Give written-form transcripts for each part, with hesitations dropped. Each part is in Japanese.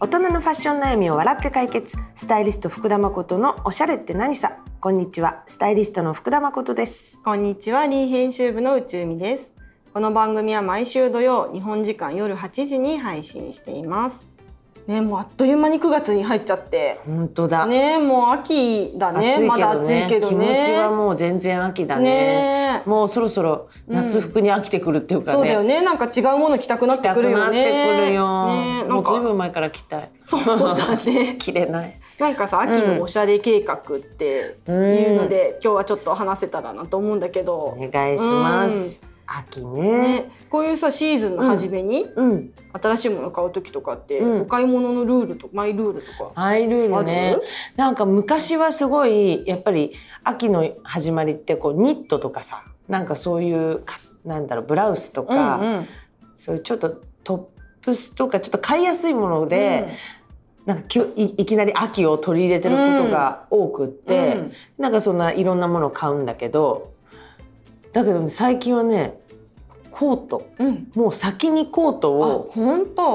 大人のファッション悩みを笑って解決、スタイリスト福田誠のおしゃれって何さ。こんにちは、スタイリストの福田誠です。こんにちは、リー編集部の宇宙美です。この番組は毎週土曜日本時間夜8時に配信しています。ね、もうあっという間に9月に入っちゃって。本当だね、もう秋だ ね、まだ暑いけどね。気持ちはもう全然秋だ ね。もうそろそろ夏服に飽きてくるっていうかね、うん、そうだよね。なんか違うもの着たくなってくるよね。着たくなってくるよ、ね、もうずいぶん前から着たい。そうだね着れない。なんかさ、秋のおしゃれ計画っていうので、今日はちょっと話せたらなと思うんだけど。お願いします、秋 ね。こういうさ、シーズンの初めに、新しいもの買う時とかって、お買い物のルールとマイルールとかマイルールね。なんか昔はすごいやっぱり秋の始まりってこうニットとかさ、なんかそういうなんだろう、ブラウスとか、そういうちょっとトップスとかちょっと買いやすいもので、なんかいきなり秋を取り入れてることが多くって、なんかそんないろんなものを買うんだけど。だけど、ね、最近はねコート、もう先にコートを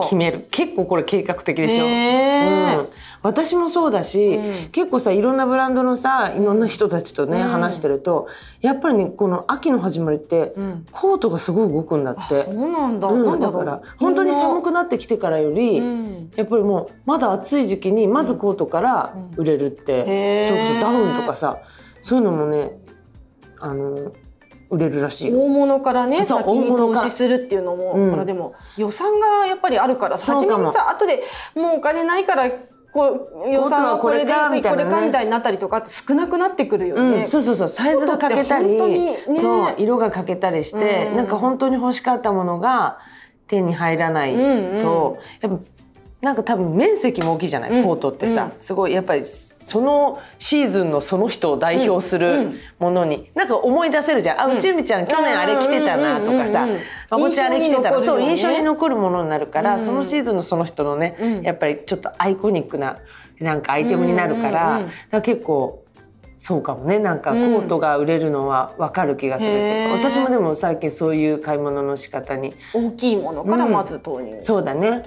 決める。結構これ計画的でしょ、私もそうだし、結構さ、いろんなブランドのさ、いろんな人たちとね、話してるとやっぱりね、この秋の始まりって、コートがすごい動くんだって。そうなんだ、だから本当に寒くなってきてからより、やっぱりもうまだ暑い時期にまずコートから売れるって、それこそダウンとかさ、そういうのもね、売れるらしい。大物からね、先に投資するっていうのも、でも予算がやっぱりあるから、初めにさ、後でもうお金ないからこう予算はこれでこれかみたいになったりとか、少なくなってくるよね。そうそうそう、サイズが欠けたり、そう色が欠けたりして、なんか本当に欲しかったものが手に入らないと、やっぱなんか多分面積も大きいじゃない、コートってさ、すごいやっぱりそのシーズンのその人を代表するものに、なんか思い出せるじゃん。あ、うちみちゃん去年あれ着てたなとかさ、あこっちあれ着てたな、そう印象に残るものになるから、そのシーズンのその人のね、やっぱりちょっとアイコニックななんかアイテムになるから、だから結構そうかもね、なんかコートが売れるのは分かる気がするっていうか、私もでも最近そういう買い物の仕方に、大きいものからまず投入、そうだね、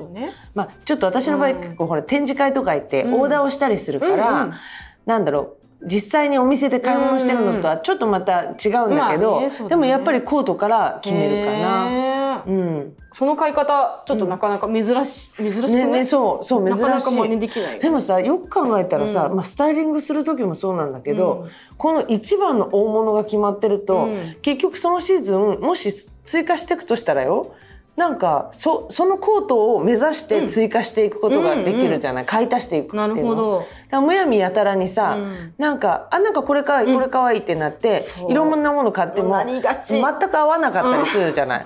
まあ、ちょっと私の場合、結構ほら展示会とか行ってオーダーをしたりするから、なんだろう、実際にお店で買い物してるのとはちょっとまた違うんだけど、でもやっぱりコートから決めるかな。その買い方ちょっとなかなか珍しくない？そう、珍しい。なかなか真似できない。でもさ、よく考えたらさ、まあスタイリングする時もそうなんだけど、この一番の大物が決まってると、結局そのシーズンもし追加していくとしたらよ、なんかそのコートを目指して追加していくことができるじゃない、買い足していくっていうの。なるほど。むやみやたらにさ、なんかこれかわいい、これかわいいってなって、いろんなもの買っても全く合わなかったりするじゃない。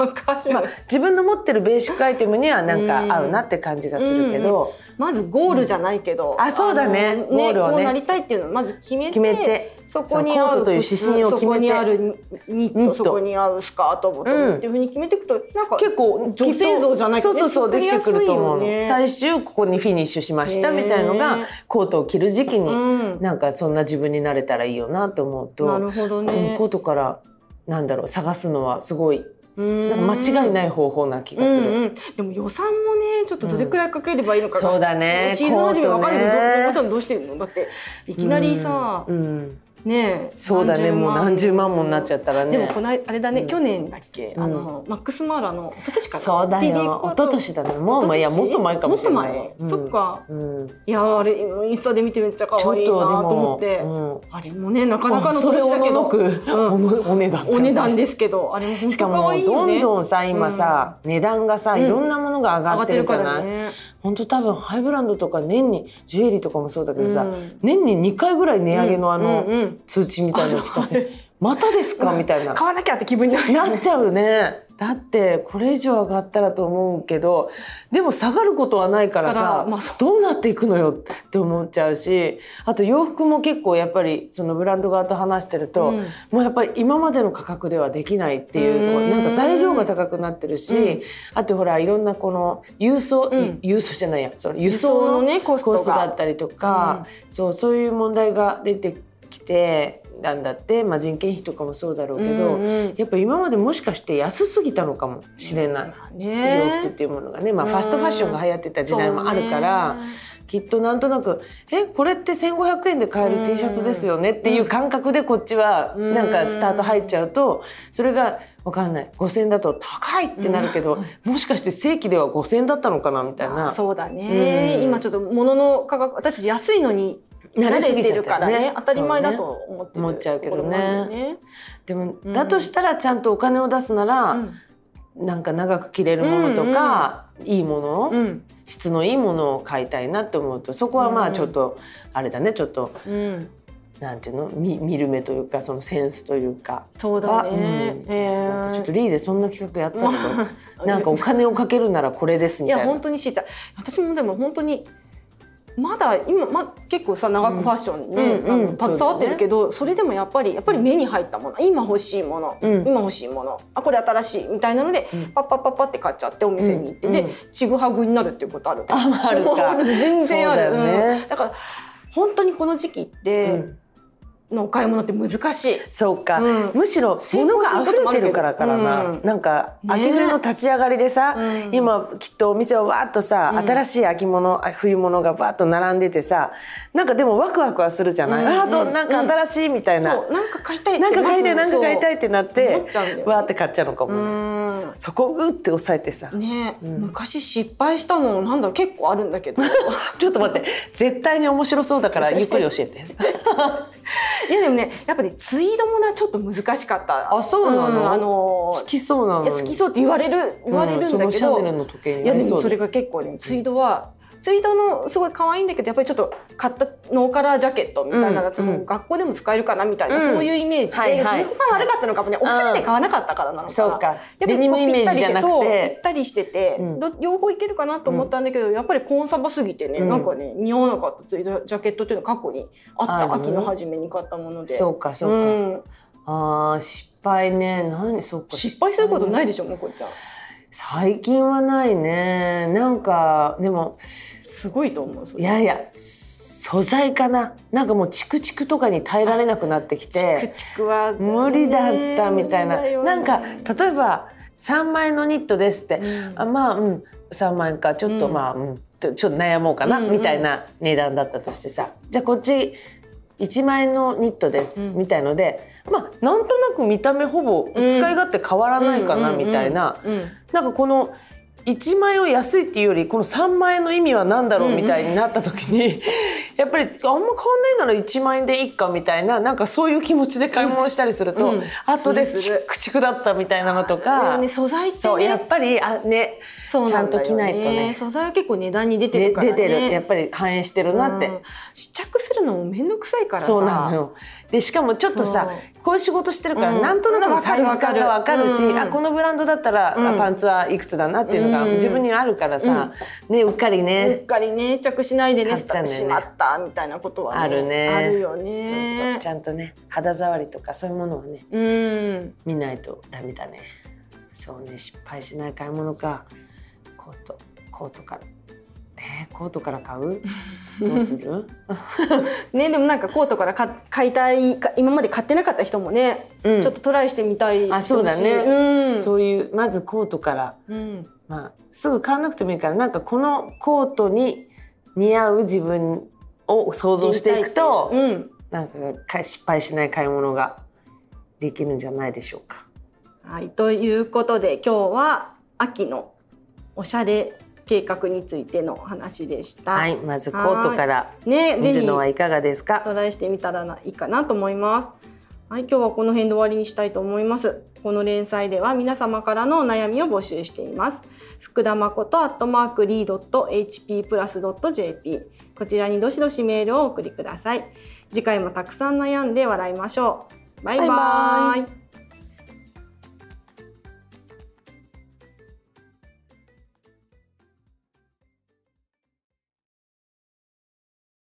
自分の持ってるベーシックアイテムにはなんか合うなって感じがするけど、まずゴールじゃないけど、あ、そうだね、ゴールをね、こうなりたいっていうのをまず決めて、そこに合うという指針を決めて、そこにあるニット、そこに合うスカートもっていうふうに決めていくと、なんか結構女性像じゃないけど、そうできてくると思うの。最終ここにフィニッシュしましたみたいのがコートを着る時期に、なんかそんな自分になれたらいいよなと思うと、コートからなんだろう、探すのはすごいなんか間違いない方法な気がする。でも予算もね、ちょっとどれくらいかければいいのかが、そうだね、シーズン初め分かるの。もちろんどうしてるのだって、いきなりさ、ね、そうだね、もう何十万もになっちゃったらね。でもこのあれだね、去年だっけ、マックス・マーラの一昨年かな。そうだよ、一昨年だね。もう、いやもっと前かもしれない。もっと前、そっか。いや、あれインスタで見てめっちゃ可愛いなと思って、あれもね、なかなかのそれだけどお値段ですけど、あれも本当可愛いよね。しかもどんどんさ、今さ、値段がさ、いろんなものが上がってるじゃない。本当多分ハイブランドとか、年にジュエリーとかもそうだけどさ、年に2回ぐらい値上げの通知みたいなの来たし、またですかみたいな、買わなきゃって気分になっちゃうね。だってこれ以上上がったらと思うけど、でも下がることはないからさ、どうなっていくのよって思っちゃうし、あと洋服も結構やっぱりそのブランド側と話してると、もうやっぱり今までの価格ではできないっていうところ、なんか材料が高くなってるし、あとほら、いろんなこの郵送じゃないや、その輸送のコストだったりとか、そういう問題が出てきて、なんだって、まあ、人件費とかもそうだろうけど、うんうん、やっぱ今までもしかして安すぎたのかもしれない、洋服っていうものがね、まあ、ファストファッションが流行ってた時代もあるから、きっとなんとなく「えこれって1,500円で買える T シャツですよね」っていう感覚でこっちはなんかスタート入っちゃうと、それが分かんない 5,000 円だと高いってなるけど、もしかして正規では 5,000 円だったのかなみたいな。そうだね、今ちょっと物の価格、私たち安いのに慣れてるからね、当たり前だと思っちゃうけどね。でもだとしたらちゃんとお金を出すなら、なんか長く着れるものとかいいもの、質のいいものを買いたいなって思うと、そこはまあちょっとあれだね、ちょっとなんていうの、見る目というか、そのセンスというか。そうだね。ちょっとリーでそんな企画やったけど、なんかお金をかけるならこれですみたいな。いや本当に知った。私もでも本当にまだ今、結構さ長くファッションね携わってるけど、それでもやっぱり目に入ったもの、今欲しいもの、あこれ新しいみたいなのでパッパッパッパって買っちゃって、お店に行ってでちぐはぐになるっていうことある。あるか、全然ある。だから本当にこの時期ってのお買い物って難しい。そうか、むしろ物が溢れてるからな。なんか秋冬の立ち上がりでさ、今きっとお店はわーっとさ、新しい秋物冬物がバーっと並んでてさ、なんかでもワクワクはするじゃない。あーとなんか新しいみたいな、なんか買いたいってなってわーって買っちゃうのかも。そこをうって抑えてさ。昔失敗したのなんだ結構あるんだけど、ちょっと待って、絶対に面白そうだからゆっくり教えて。いやでもね、やっぱりツイードもなちょっと難しかった。あ、そうなの。好きそうなの。好きそうって言われるんだけど。そのシャネルの時計に。いやでもそれが結構ね、ツイードはツイードのすごい可愛いんだけど、やっぱりちょっと買ったノーカラージャケットみたいなやつも学校でも使えるかなみたいな、そういうイメージで、それが悪かったのかもね。おしゃれで買わなかったからなのかな。そうか。デニムイメージじゃなくてぴったりしてて、両方いけるかなと思ったんだけど、やっぱりコンサバすぎてね、なんかね似合わなかったツイードジャケットっていうのが過去にあった。秋の初めに買ったもので。そうかそうか。ああ失敗ね。何そうか。失敗することないでしょもこちゃん。最近はないね。なんかでもすごいと思う。いやいや素材かな。なんかもうチクチクとかに耐えられなくなってきて、チクチクは無理だったみたいな。なんか例えば3万円のニットですって、あまあ3万円かちょっとまあちょっと悩もうかなみたいな値段だったとしてさ、じゃあこっち1万円のニットですみたいので、まあなんとなく見た目ほぼ使い勝手変わらないかなみたいな。なんかこの1万円を安いっていうよりこの3万円の意味は何だろうみたいになった時に、やっぱりあんま変わんないなら1万円でいいかみたいな、なんかそういう気持ちで買い物したりすると、後でチクチクだったみたいなのとか。素材ってねやっぱりねちゃんと着ないとね。素材は結構値段に出てるからね。出てる、やっぱり反映してるなって。試着するのも面倒くさいからさ。そうなのよ。でしかもちょっとさこういう仕事してるから、なんとなくサイズ感が分かるし、あこのブランドだったらパンツはいくつだなっていうのが自分にはあるからさ、ねうっかりね試着しないでねしまったみたいなことはあるね。あるよね。そうそう、ちゃんとね肌触りとかそういうものをね見ないとダメだね。そうね、失敗しない買い物か。コートから。コートから買う？どうする？ね、でもなんかコートから買いたい、今まで買ってなかった人もね、ちょっとトライしてみたい。あ、そうだね。そういうまずコートから、まあすぐ買わなくてもいいから、なんかこのコートに似合う自分を想像していくと、なんか失敗しない買い物ができるんじゃないでしょうか。はい、ということで今日は秋のおしゃれ計画についてのお話でした。はい、まずコートから見るのはいかがですか？ね、トライしてみたらいいかなと思います。はい、今日はこの辺で終わりにしたいと思います。この連載では皆様からのお悩みを募集しています。福田誠@lee.hp+.jp、こちらにどしどしメールをお送りください。次回もたくさん悩んで笑いましょう。バイバイ。